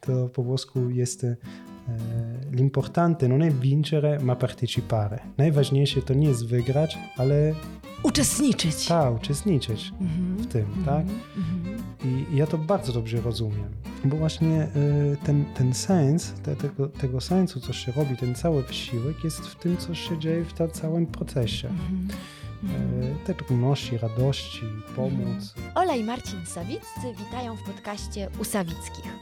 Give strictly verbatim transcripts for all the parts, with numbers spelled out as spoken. to po włosku jest l'importante non è vincere, ma partecipare. Najważniejsze to nie jest wygrać, ale... Uczestniczyć. Tak, uczestniczyć mm-hmm. w tym, mm-hmm. tak? Mm-hmm. I ja to bardzo dobrze rozumiem, bo właśnie ten, ten sens, te, tego, tego sensu, co się robi, ten cały wysiłek jest w tym, co się dzieje w tym całym procesie. Mm-hmm. Te trudności, radości, pomoc. Ola i Marcin Sawiccy witają w podcaście U Sawickich.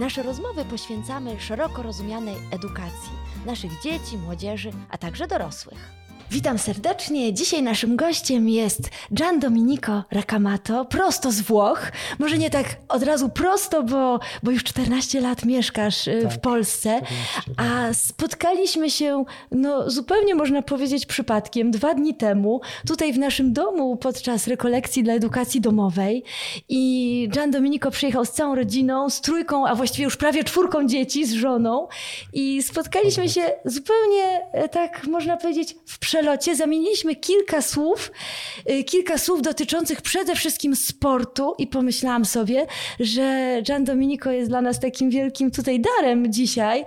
Nasze rozmowy poświęcamy szeroko rozumianej edukacji naszych dzieci, młodzieży, a także dorosłych. Witam serdecznie. Dzisiaj naszym gościem jest Gian Domenico Racamato, prosto z Włoch. Może nie tak od razu prosto, bo, bo już czternaście lat mieszkasz tak, w Polsce, a spotkaliśmy się no, zupełnie można powiedzieć przypadkiem dwa dni temu tutaj w naszym domu podczas rekolekcji dla edukacji domowej i Gian Domenico przyjechał z całą rodziną, z trójką, a właściwie już prawie czwórką dzieci, z żoną i spotkaliśmy się zupełnie tak można powiedzieć w przelocie. Zamieniliśmy kilka słów, kilka słów dotyczących przede wszystkim sportu i pomyślałam sobie, że Gian Domenico jest dla nas takim wielkim tutaj darem dzisiaj,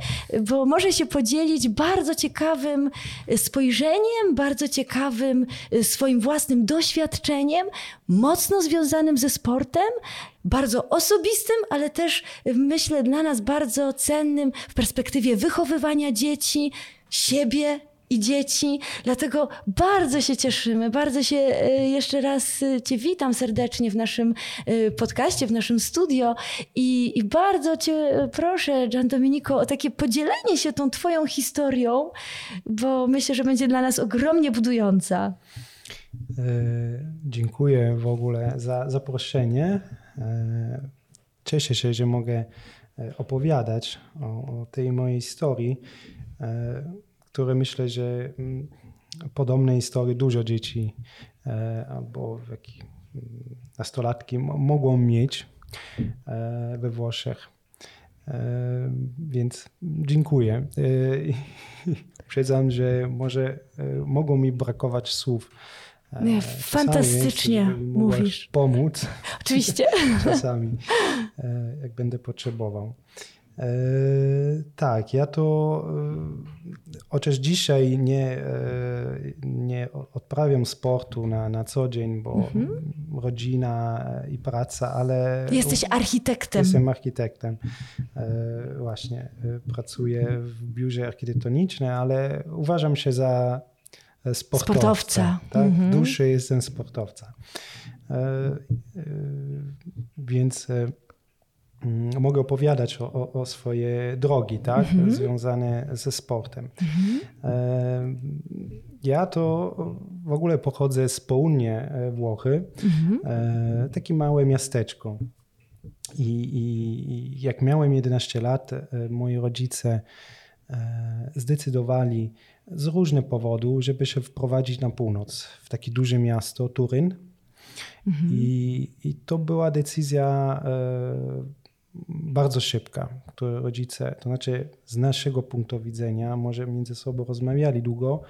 bo może się podzielić bardzo ciekawym spojrzeniem, bardzo ciekawym swoim własnym doświadczeniem, mocno związanym ze sportem, bardzo osobistym, ale też myślę dla nas bardzo cennym w perspektywie wychowywania dzieci, siebie i dzieci, dlatego bardzo się cieszymy, bardzo się jeszcze raz Cię witam serdecznie w naszym podcaście, w naszym studio i, i bardzo Cię proszę, Gian Domenico, o takie podzielenie się tą Twoją historią, bo myślę, że będzie dla nas ogromnie budująca. E, dziękuję w ogóle za zaproszenie. E, cieszę się, że mogę opowiadać o, o tej mojej historii, e, które myślę, że podobne historie dużo dzieci albo nastolatki mogą mieć we Włoszech. Więc dziękuję. Przyznam, że może mogą mi brakować słów. Nie, fantastycznie czasami, mówisz. Pomóc. Oczywiście. Czasami, jak będę potrzebował. E, tak, ja to e, chociaż dzisiaj nie, e, nie odprawiam sportu na, na co dzień, bo mm-hmm. rodzina i praca, ale... Jesteś architektem. Jestem architektem. E, właśnie, e, pracuję w biurze architektonicznym, ale uważam się za sportowca. sportowca. Tak? Mm-hmm. W duszy jestem sportowca. E, e, więc... E, mogę opowiadać o, o, o swoje drogi, tak, mm-hmm. związane ze sportem. Mm-hmm. Ja to w ogóle pochodzę z południa Włochy, mm-hmm. takie małe miasteczko. I, i jak miałem jedenaście lat, moi rodzice zdecydowali z różnych powodów, żeby się wprowadzić na północ, w takie duże miasto, Turyn. Mm-hmm. I, I to była decyzja bardzo szybka, które rodzice, to znaczy z naszego punktu widzenia, może między sobą rozmawiali długo,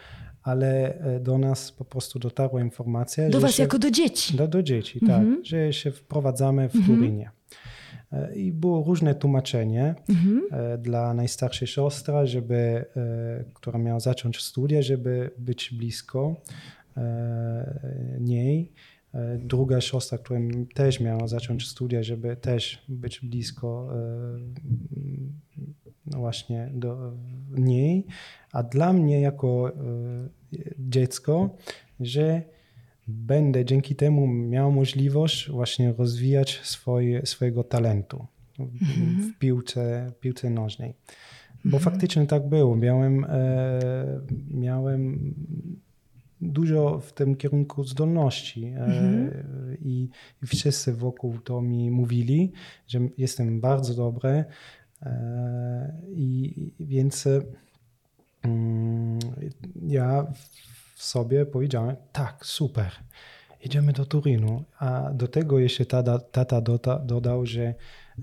ale do nas po prostu dotarła informacja. Do że was się, jako do dzieci. Do, do dzieci, mm-hmm. tak, że się wprowadzamy w mm-hmm. Turynie. I było różne tłumaczenie mm-hmm. dla najstarszej siostry, żeby, która miała zacząć studia, żeby być blisko niej. Druga siostra, która też miała zacząć studia, żeby też być blisko właśnie do niej. A dla mnie jako dziecko, że będę dzięki temu miał możliwość właśnie rozwijać swoje, swojego talentu w piłce, piłce nożnej. Bo faktycznie tak było. Miałem, miałem dużo w tym kierunku zdolności mm-hmm. i, i wszyscy wokół to mi mówili, że jestem bardzo dobry i, i więc mm, ja w sobie powiedziałem tak, super, idziemy do Turynu, a do tego jeszcze tata, tata dodał, że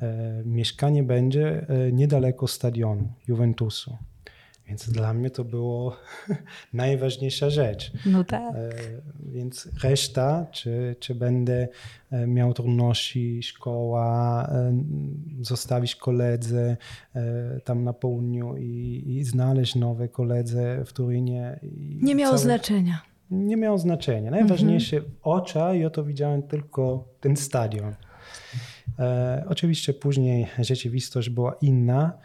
e, mieszkanie będzie niedaleko stadionu Juventusu. Więc dla mnie to było najważniejsza rzecz. No tak. E, więc reszta, czy, czy będę miał trudności, szkoła, e, zostawić koledzy e, tam na południu i, i znaleźć nowe koledzy w Turynie. I nie miało całe... znaczenia. Nie miało znaczenia. Najważniejsze mhm. w oczach, ja to widziałem tylko ten stadion. E, oczywiście później rzeczywistość była inna.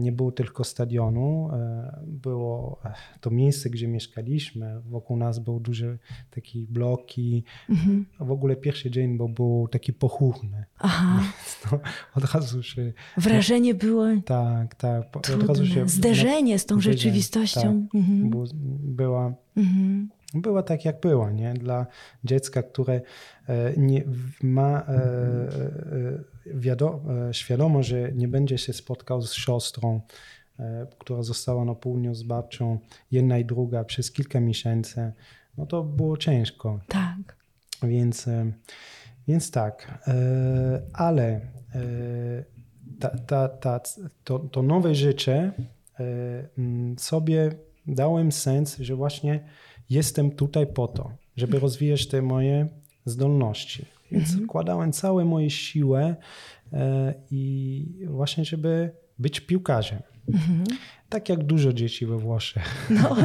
Nie było tylko stadionu, było to miejsce, gdzie mieszkaliśmy. Wokół nas były duże takie bloki. Mm-hmm. W ogóle pierwszy dzień bo był taki pochmurny. Aha. No, od razu się... Wrażenie no, było tak, tak, trudne. Od razu się, zderzenie no, z tą rzeczywistością. Tak, mm-hmm. bo była... Mm-hmm. Była tak, jak była, nie? Dla dziecka, które nie ma wiadomo, świadomo, że nie będzie się spotkał z siostrą, która została na południu z babcią, jedna i druga przez kilka miesięcy, no to było ciężko. Tak. Więc, więc tak, ale ta, ta, ta, to, to nowe życie sobie dałem sens, że właśnie jestem tutaj po to, żeby rozwijać te moje zdolności. Więc wkładałem całe moje siły e, i właśnie, żeby być piłkarzem. Mm-hmm. Tak jak dużo dzieci we Włoszech. No.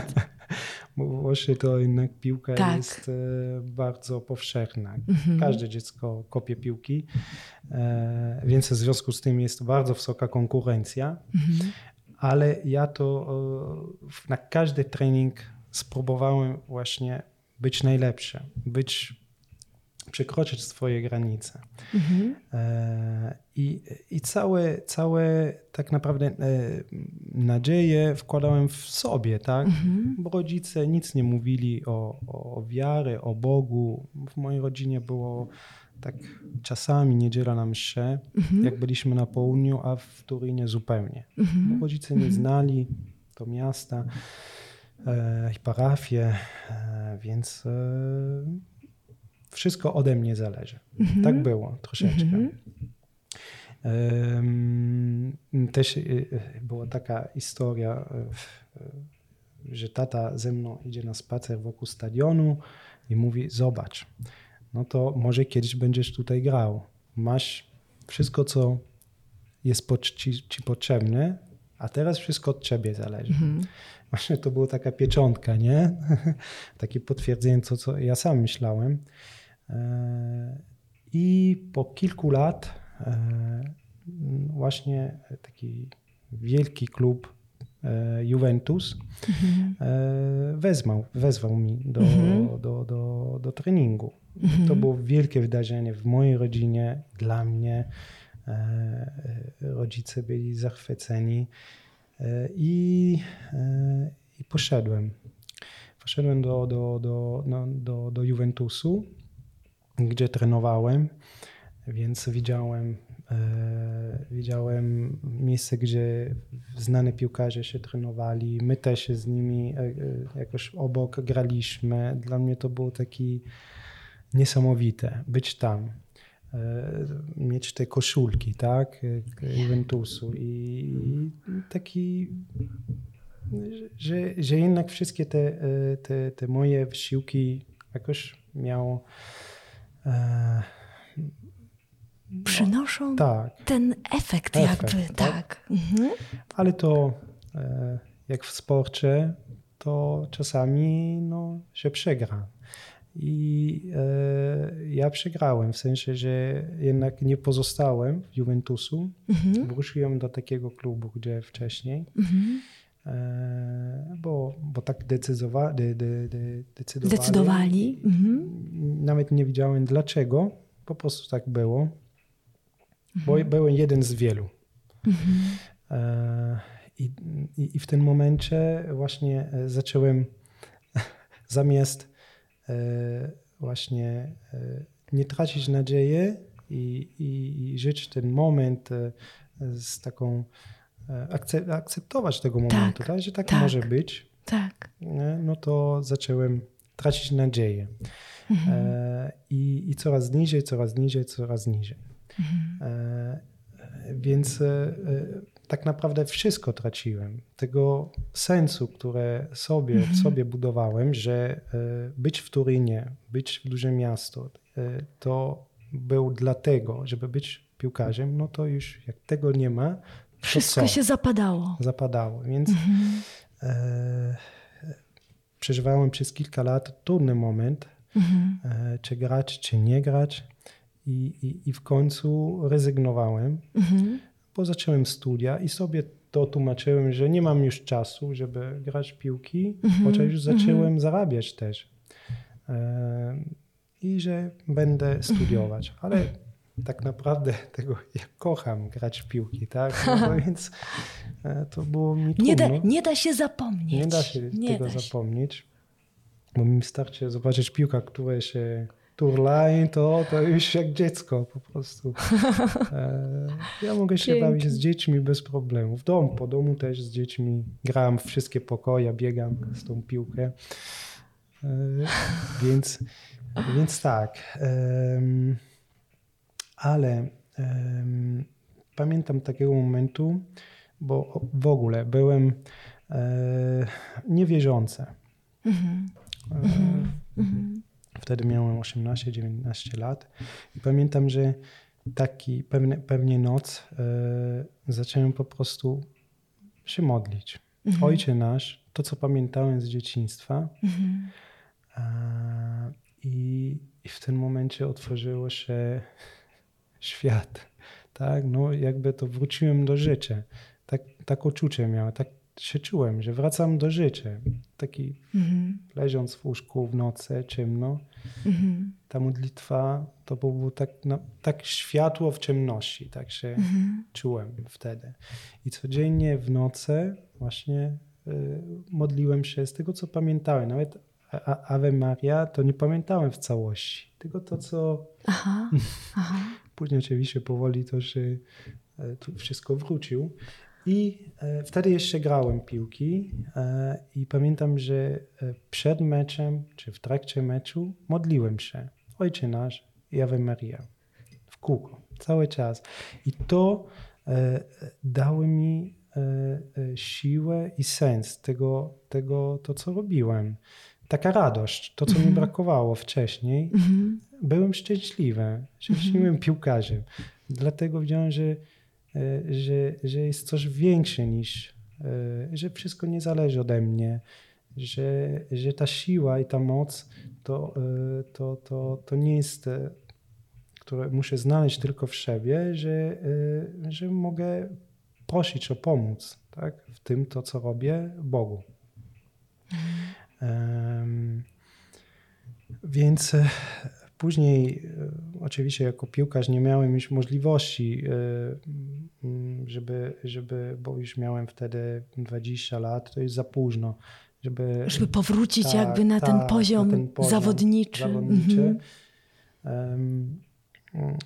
Bo we Włoszech to jednak piłka tak. jest e, bardzo powszechna. Mm-hmm. Każde dziecko kopie piłki, e, więc w związku z tym jest bardzo wysoka konkurencja. Mm-hmm. Ale ja to e, na każdy trening spróbowałem właśnie być najlepszy, być, przekroczyć swoje granice. Mm-hmm. E, I i całe, całe tak naprawdę e, nadzieje wkładałem w sobie, tak? Mm-hmm. Bo rodzice nic nie mówili o, o, o wiary, o Bogu. W mojej rodzinie było tak czasami niedziela na mszę, mm-hmm. jak byliśmy na południu, a w Turynie zupełnie. Mm-hmm. Rodzice nie znali to miasta i parafię, więc wszystko ode mnie zależy. Mm-hmm. Tak było troszeczkę. Mm-hmm. Też była taka historia, że tata ze mną idzie na spacer wokół stadionu i mówi: zobacz, no to może kiedyś będziesz tutaj grał. Masz wszystko, co jest ci, ci potrzebne, a teraz wszystko od ciebie zależy. Mm-hmm. Właśnie to była taka pieczątka, nie? Takie potwierdzenie, co, co ja sam myślałem. I po kilku lat właśnie taki wielki klub Juventus mm-hmm. wezwał, wezwał mnie do, mm-hmm. do, do, do, do treningu. Mm-hmm. To było wielkie wydarzenie w mojej rodzinie, dla mnie. Rodzice byli zachwyceni i, i poszedłem. Poszedłem do, do, do, no, do, do Juventusu, gdzie trenowałem, więc widziałem, widziałem miejsce, gdzie znane piłkarze się trenowali. My też z nimi jakoś obok graliśmy. Dla mnie to było takie niesamowite być tam. Mieć te koszulki, tak, Juventusu i taki, że, że jednak wszystkie te, te, te moje wysiłki jakoś miało... E, Przynoszą no, tak. ten efekt, efekt jakby, tak. tak. Mhm. Ale to e, jak w sporcie, to czasami no, się przegra. I e, ja przegrałem, w sensie, że jednak nie pozostałem w Juventusu. Mm-hmm. Wróciłem do takiego klubu, gdzie wcześniej, mm-hmm. e, bo, bo tak decydowa- de, de, de, decydowali. Decydowali. Mm-hmm. Nawet nie wiedziałem dlaczego, po prostu tak było, mm-hmm. bo byłem jeden z wielu. Mm-hmm. E, i, i w tym momencie właśnie zacząłem zamiast E, właśnie e, nie tracić nadziei i, i, i żyć ten moment e, z taką, e, akce, akceptować tego tak, momentu, tak, że tak, tak może być, tak. E, no to zacząłem tracić nadzieję mhm. e, i, i coraz niżej, coraz niżej, coraz niżej. Mhm. E, więc e, tak naprawdę wszystko traciłem. Tego sensu, które sobie, w sobie budowałem, że być w Turynie, być w dużym miaście, to był dlatego, żeby być piłkarzem, no to już jak tego nie ma, to wszystko co? się zapadało. Zapadało, więc mm-hmm. e, przeżywałem przez kilka lat trudny moment, mm-hmm. e, czy grać, czy nie grać i, i, i w końcu rezygnowałem, mm-hmm. bo zacząłem studia i sobie to tłumaczyłem, że nie mam już czasu, żeby grać w piłki, mm-hmm. chociaż już zacząłem mm-hmm. zarabiać też. E, I że będę studiować, ale tak naprawdę tego ja kocham grać w piłki, tak? No, więc to było mi trudno. Nie da, nie da się zapomnieć. Nie da się nie tego da się. zapomnieć, bo mi wystarczy zobaczyć piłkę, która się turla i to, to już jak dziecko po prostu. Ja mogę się Pięknie. bawić z dziećmi bez problemu. W domu, po domu też z dziećmi gram w wszystkie pokoje, biegam z tą piłkę. Więc... Więc tak, um, ale um, pamiętam takiego momentu, bo w ogóle byłem e, niewierzący. Mm-hmm. E, mm-hmm. Wtedy miałem osiemnaście dziewiętnaście lat i pamiętam, że taki pewne, pewnie noc e, zacząłem po prostu się modlić. Mm-hmm. Ojcze nasz, to co pamiętałem z dzieciństwa, mm-hmm. e, I, I w tym momencie otworzyło się świat, tak? No jakby to wróciłem do życia. Tak, tak uczucie miałem, tak się czułem, że wracam do życia. Taki mm-hmm. leżąc w łóżku w nocy, ciemno. Mm-hmm. Ta modlitwa to było tak, no, tak światło w ciemności, tak się mm-hmm. czułem wtedy. I codziennie w nocy właśnie y, modliłem się z tego, co pamiętałem. Nawet Ave Maria, to nie pamiętałem w całości. Tylko to, co... Aha, aha. Później oczywiście powoli to się tu wszystko wrócił. I e, wtedy jeszcze grałem piłki e, i pamiętam, że przed meczem, czy w trakcie meczu modliłem się. Ojcze nasz i Ave Maria. W kółko. Cały czas. I to e, dało mi e, e, siłę i sens tego, tego to, co robiłem. Taka radość, to co mm-hmm. mi brakowało wcześniej, mm-hmm. byłem szczęśliwy, szczęśliwym mm-hmm. piłkarzem. Dlatego wiedziałem, że, że, że jest coś większe niż, że wszystko nie zależy ode mnie, że, że ta siła i ta moc to, to, to, to nie jest, które muszę znaleźć tylko w sobie, że, że mogę prosić o pomoc, tak? W tym to, co robię, Bogu. Um, więc e, później e, oczywiście jako piłkarz nie miałem już możliwości, e, żeby, żeby, bo już miałem wtedy dwadzieścia lat, to jest za późno, żeby, żeby powrócić ta, jakby na, ta, ten poziom na ten poziom zawodniczy. zawodniczy. Mhm. Um,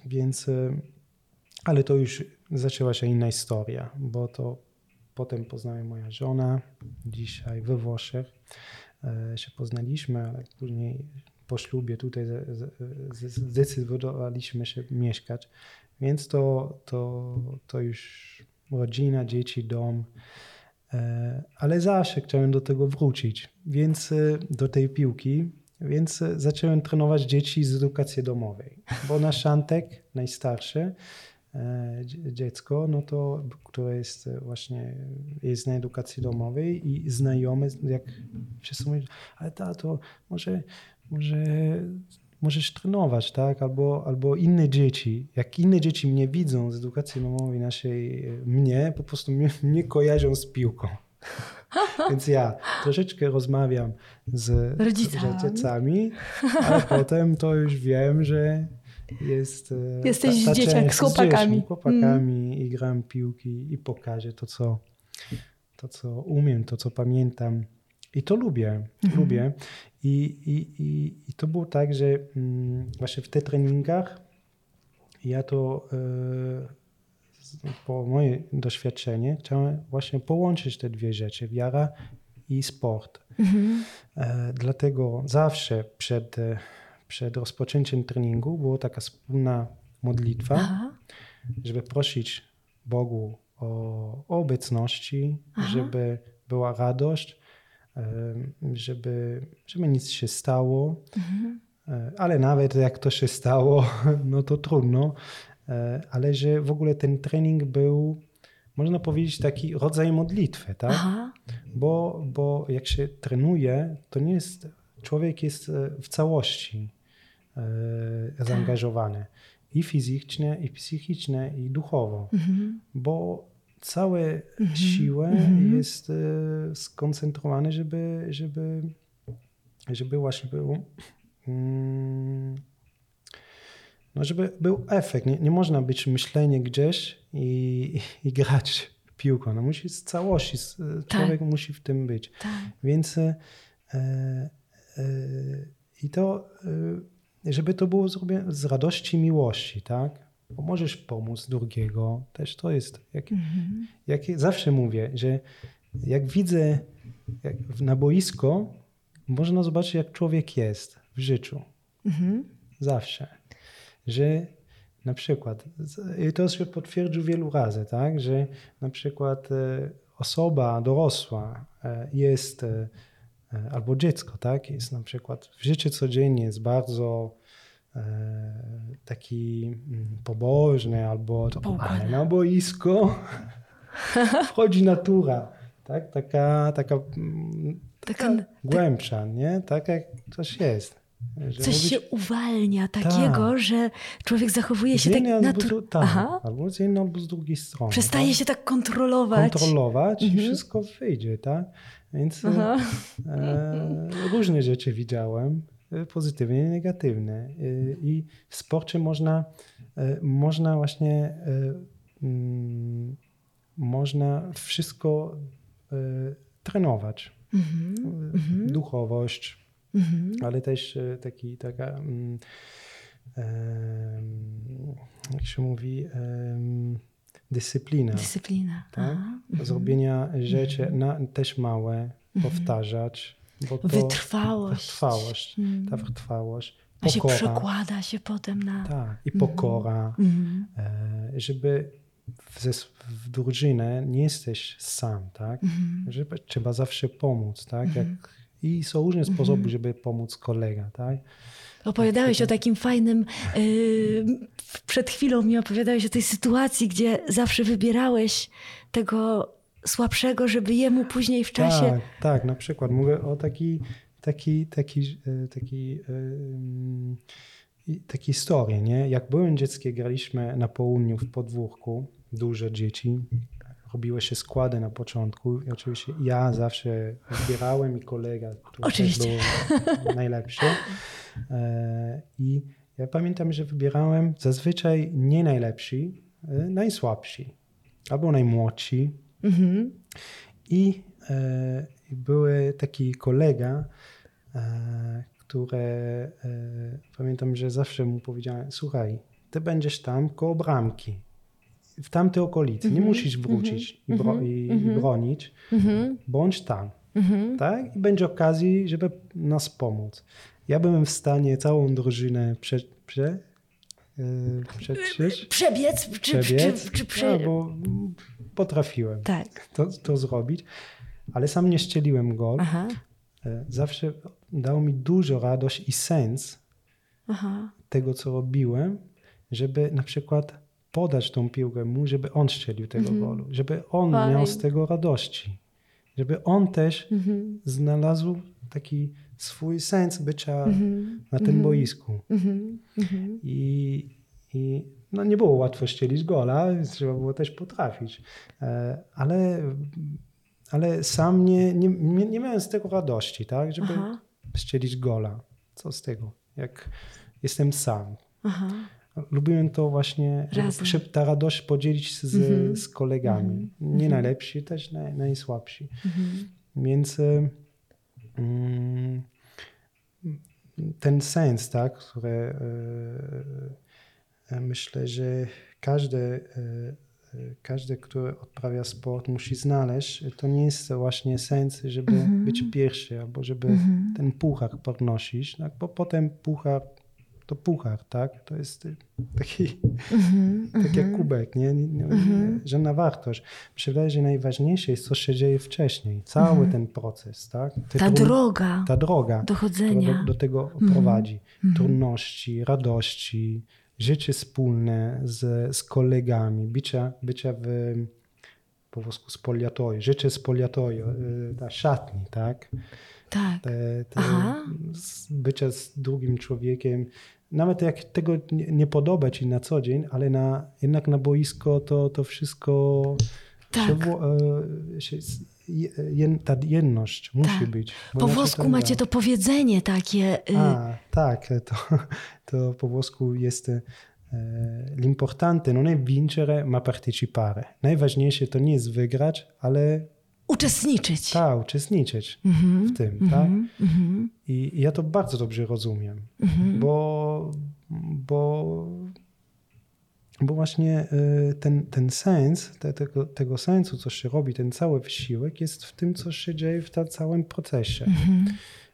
więc, e, ale to już zaczęła się inna historia, bo to potem poznałem moją żonę, dzisiaj we Włoszech. Się poznaliśmy, ale później po ślubie tutaj zdecydowaliśmy się mieszkać. Więc to, to, to już rodzina, dzieci, dom. Ale zawsze chciałem do tego wrócić, więc do tej piłki. Więc zacząłem trenować dzieci z edukacji domowej. Bo nasz Antek, najstarszy dziecko, no to, które jest właśnie jest na edukacji domowej i znajome, jak wszyscy mówią, ale tato, może, może możesz trenować, tak? Albo, albo inne dzieci, jak inne dzieci mnie widzą z edukacji domowej naszej, mnie, po prostu mnie, mnie kojarzą z piłką. Więc ja troszeczkę rozmawiam z rodzicami, ale potem to już wiem, że Jest, Jesteś ta, ta dzieciak z chłopakami. Z dziećmi, chłopakami mm. i gram piłki i pokażę to co, to, co umiem, to, co pamiętam. I to lubię. Mm-hmm. lubię. I, i, i, I to było tak, że mm, właśnie w tych treningach ja to y, po moje doświadczenie chciałem właśnie połączyć te dwie rzeczy, wiara i sport. Mm-hmm. E, dlatego zawsze przed... E, Przed rozpoczęciem treningu była taka wspólna modlitwa, Aha. żeby prosić Bogu o obecności, Aha. żeby była radość, żeby, żeby nic się stało. Mhm. Ale nawet jak to się stało, no to trudno. Ale że w ogóle ten trening był, można powiedzieć, taki rodzaj modlitwy, tak? Bo, bo jak się trenuje, to nie jest, człowiek jest w całości zaangażowany. I fizycznie, i psychicznie, i duchowo. Mhm. Bo całe mhm. siłę mhm. jest skoncentrowane, żeby, żeby, żeby właśnie było... No, żeby był efekt. Nie, nie można być myślenie gdzieś i, i grać piłką. No, musi z całości, człowiek tak. musi w tym być. Tak. Więc e, e, i to, e, żeby to było zrobione z radości, miłości, tak? Bo możesz pomóc drugiego. Też to jest, jak, mhm. jak zawsze mówię, że jak widzę jak na boisko, można zobaczyć, jak człowiek jest w życiu. Mhm. Zawsze. Że na przykład, i to się potwierdził wielu razy, tak, że na przykład osoba dorosła jest, albo dziecko, tak, jest na przykład w życiu codziennie jest bardzo taki pobożny, albo ale na boisko wchodzi natura, tak, taka, taka, taka głębsza, nie, tak jak coś jest. Coś mówisz, się uwalnia takiego, ta. Że człowiek zachowuje się tak naturalnie. Ta, albo z jednej, albo z drugiej strony. Przestaje ta. się tak kontrolować. Kontrolować mhm. i wszystko wyjdzie, tak? Więc e, różne rzeczy widziałem, pozytywne i negatywne. I w sporcie można, można właśnie można wszystko trenować. Mhm. Duchowość. Mhm. Ale też taki, taka, um, jak się mówi, um, dyscyplina. Dyscyplina. Tak? Zrobienia mhm. rzeczy na, też małe, mhm. powtarzać. Bo to wytrwałość. Wytrwałość. Mhm. Ta wytrwałość. Pokora. A się przekłada się potem na... Tak, i pokora. Mhm. Żeby w, w drużynę nie jesteś sam, tak? Mhm. Żeby, trzeba zawsze pomóc, tak? Mhm. Jak, i są różne sposoby, mm-hmm. żeby pomóc kolega, tak? Opowiadałeś o takim fajnym, yy, przed chwilą mi opowiadałeś o tej sytuacji, gdzie zawsze wybierałeś tego słabszego, żeby jemu później w czasie... Tak, tak, na przykład mówię o taki, taki, taki, taki, yy, yy, taki historii, nie? Jak byłem dzieckiem, graliśmy na południu w podwórku, dużo dzieci. Robiły się składy na początku i oczywiście ja zawsze zbierałem i kolega, który też był najlepszy. I ja pamiętam, że wybierałem zazwyczaj nie najlepsi, najsłabsi albo najmłodsi. Mhm. I były taki kolega, który pamiętam, że zawsze mu powiedziałem, słuchaj, ty będziesz tam koło bramki. W tamtej okolicy, mm-hmm. nie musisz wrócić mm-hmm. i, bro- i, mm-hmm. i bronić, mm-hmm. bądź tam, mm-hmm. tak? I będzie okazji, żeby nas pomóc. Ja byłem w stanie całą drużynę prze, prze, yy, przebiec, przebiec, czy, przebiec czy, czy, czy, prze... no, bo potrafiłem tak. to, to zrobić, ale sam nie strzeliłem gol. Aha. Zawsze dało mi dużo radość i sens Aha. tego, co robiłem, żeby na przykład podać tą piłkę mu, żeby on strzelił tego mm-hmm. golu, żeby on Fajne. miał z tego radości, żeby on też mm-hmm. znalazł taki swój sens bycia mm-hmm. na tym mm-hmm. boisku. Mm-hmm. I, i no nie było łatwo strzelić gola, trzeba było też potrafić, ale, ale sam nie, nie, nie miałem z tego radości, tak, żeby Aha. strzelić gola. Co z tego, jak jestem sam. Aha. Lubiłem to właśnie, żeby ta radość podzielić z, mm-hmm. z kolegami. Mm-hmm. Nie najlepsi, też naj, najsłabsi. Mm-hmm. Więc mm, ten sens, tak, który e, myślę, że każdy, e, każdy, który odprawia sport, musi znaleźć. To nie jest właśnie sens, żeby mm-hmm. być pierwszy, albo żeby mm-hmm. ten puchar podnosić, tak, bo potem puchar to puchar, tak? To jest taki, mm-hmm, tak mm-hmm. jak kubek, nie? Mm-hmm. Żadna wartość. Mi się wydaje, że najważniejsze jest, co się dzieje wcześniej. Cały mm-hmm. ten proces, tak? Te ta, trud... droga ta droga dochodzenia do, do tego mm-hmm. prowadzi. Trudności, radości, życie wspólne z, z kolegami, bycia, bycia w po prostu spoliatoju, życie spoliatoju, ta szatni, tak? Tak. Te, te bycia z drugim człowiekiem, nawet jak tego nie, nie podoba ci na co dzień, ale na, jednak na boisko to, to wszystko tak. się, się, jen, ta jedność musi tak. być. Po włosku macie to powiedzenie takie. A, tak, to, to po włosku jest... L'importante non è vincere, ma partecipare. Najważniejsze to nie jest wygrać, ale uczestniczyć. Tak, uczestniczyć mm-hmm, w tym. Mm-hmm, tak? Mm-hmm. I, I ja to bardzo dobrze rozumiem, mm-hmm. bo, bo, bo właśnie ten, ten sens, te, tego, tego sensu, co się robi, ten cały wysiłek jest w tym, co się dzieje w tym całym procesie. Mm-hmm.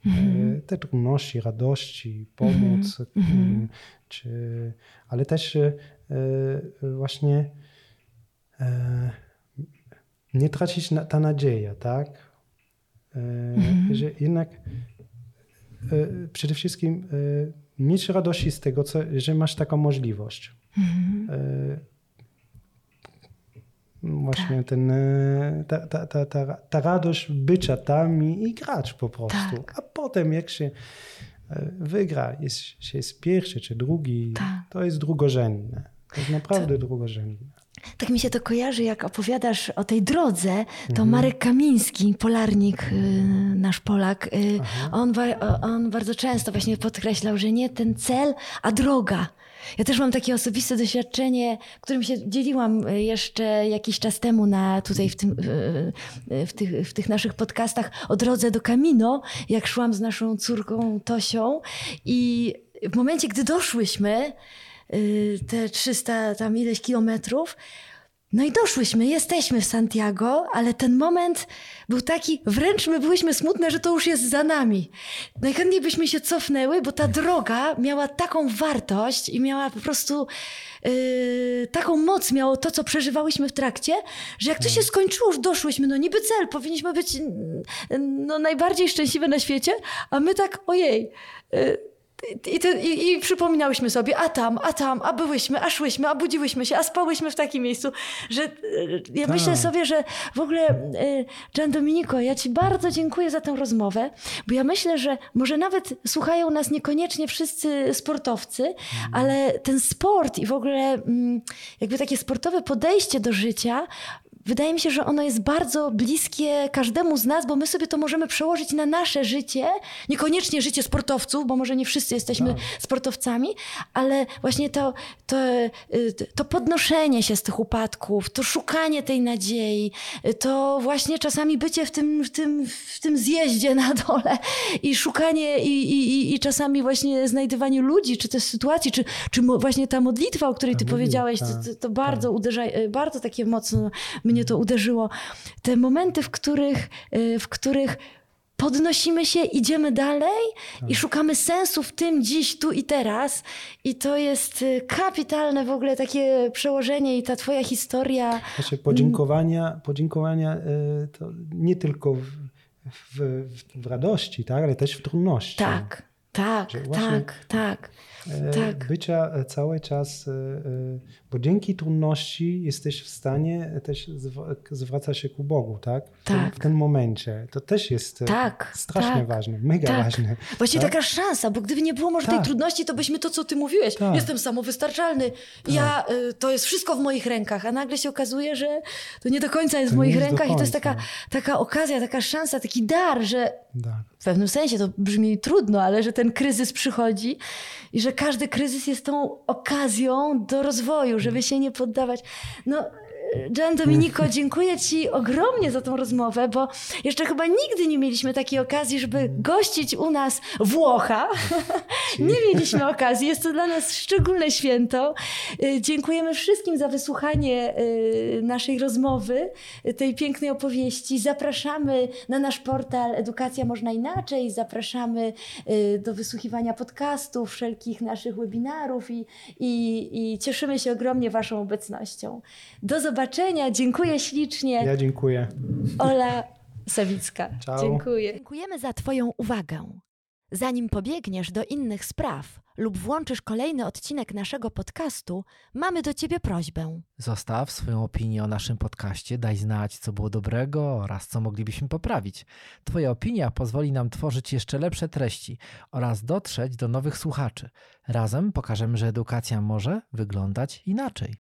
Mm-hmm. Te trudności, radości, pomoc, mm-hmm. czy, ale też e, właśnie e, nie tracić na, ta nadzieja, tak? E, mm-hmm. Że jednak e, przede wszystkim e, mieć radości z tego, co, że masz taką możliwość. Mm-hmm. E, Właśnie tak. ten, ta, ta, ta, ta, ta radość bycia tam i, i grać po prostu. Tak. A potem jak się wygra, jest, się jest pierwszy czy drugi, tak. to jest drugorzędne. To jest naprawdę to... drugorzędne. Tak mi się to kojarzy, jak opowiadasz o tej drodze, to mhm. Marek Kamiński, polarnik, nasz Polak, on, on bardzo często właśnie podkreślał, że nie ten cel, a droga. Ja też mam takie osobiste doświadczenie, którym się dzieliłam jeszcze jakiś czas temu na, tutaj w, tym, w, tych, w tych naszych podcastach o drodze do Camino, jak szłam z naszą córką Tosią i w momencie, gdy doszłyśmy te trzysta tam ileś kilometrów, no i doszłyśmy, jesteśmy w Santiago, ale ten moment był taki, wręcz my byłyśmy smutne, że to już jest za nami. Najchętniej byśmy się cofnęły, bo ta droga miała taką wartość i miała po prostu yy, taką moc, miało to, co przeżywałyśmy w trakcie, że jak to się skończyło, już doszłyśmy, no niby cel, powinniśmy być no, najbardziej szczęśliwe na świecie, a my tak, ojej... Yy, I, te, i, I przypominałyśmy sobie, a tam, a tam, a byłyśmy, a szłyśmy, a budziłyśmy się, a spałyśmy w takim miejscu, że ja Ta. myślę sobie, że w ogóle Gian Domenico, ja ci bardzo dziękuję za tę rozmowę, bo ja myślę, że może nawet słuchają nas niekoniecznie wszyscy sportowcy, mhm. ale ten sport i w ogóle jakby takie sportowe podejście do życia, wydaje mi się, że ono jest bardzo bliskie każdemu z nas, bo my sobie to możemy przełożyć na nasze życie, niekoniecznie życie sportowców, bo może nie wszyscy jesteśmy no. sportowcami, ale właśnie to, to, to podnoszenie się z tych upadków, to szukanie tej nadziei, to właśnie czasami bycie w tym, w tym, w tym zjeździe na dole i szukanie i, i, i czasami właśnie znajdywanie ludzi, czy też sytuacji, czy, czy właśnie ta modlitwa, o której ty powiedziałeś, to, to, to bardzo uderza, bardzo takie mocno... Mnie to uderzyło. Te momenty, w których, w których podnosimy się, idziemy dalej tak. i szukamy sensu w tym dziś, tu i teraz. I to jest kapitalne w ogóle takie przełożenie i ta twoja historia. Znaczy podziękowania, podziękowania to nie tylko w, w, w radości, tak? ale też w trudności. Tak, tak, tak, tak. Tak. Bycia cały czas, bo dzięki trudności jesteś w stanie też zwracać się ku Bogu, tak? W, tak. Ten, w tym momencie. To też jest tak, strasznie tak, ważne, mega tak. ważne. Właśnie tak? taka szansa, bo gdyby nie było może tak. tej trudności, to byśmy to, co ty mówiłeś, tak. jestem samowystarczalny, tak. ja, to jest wszystko w moich rękach, a nagle się okazuje, że to nie do końca jest to w moich jest rękach i to jest taka, taka okazja, taka szansa, taki dar, że tak. w pewnym sensie to brzmi trudno, ale że ten kryzys przychodzi i że każdy kryzys jest tą okazją do rozwoju, żeby się nie poddawać. No, Gian Domenico, dziękuję Ci ogromnie za tą rozmowę, bo jeszcze chyba nigdy nie mieliśmy takiej okazji, żeby gościć u nas Włocha. Nie mieliśmy okazji, jest to dla nas szczególne święto. Dziękujemy wszystkim za wysłuchanie naszej rozmowy, tej pięknej opowieści. Zapraszamy na nasz portal Edukacja Można Inaczej, zapraszamy do wysłuchiwania podcastów, wszelkich naszych webinarów i, i, i cieszymy się ogromnie Waszą obecnością. Do zobaczenia, dziękuję ślicznie. Ja dziękuję. Ola Sawicka. Ciao. Dziękuję. Dziękujemy za Twoją uwagę. Zanim pobiegniesz do innych spraw lub włączysz kolejny odcinek naszego podcastu, mamy do Ciebie prośbę. Zostaw swoją opinię o naszym podcaście, daj znać, co było dobrego oraz co moglibyśmy poprawić. Twoja opinia pozwoli nam tworzyć jeszcze lepsze treści oraz dotrzeć do nowych słuchaczy. Razem pokażemy, że edukacja może wyglądać inaczej.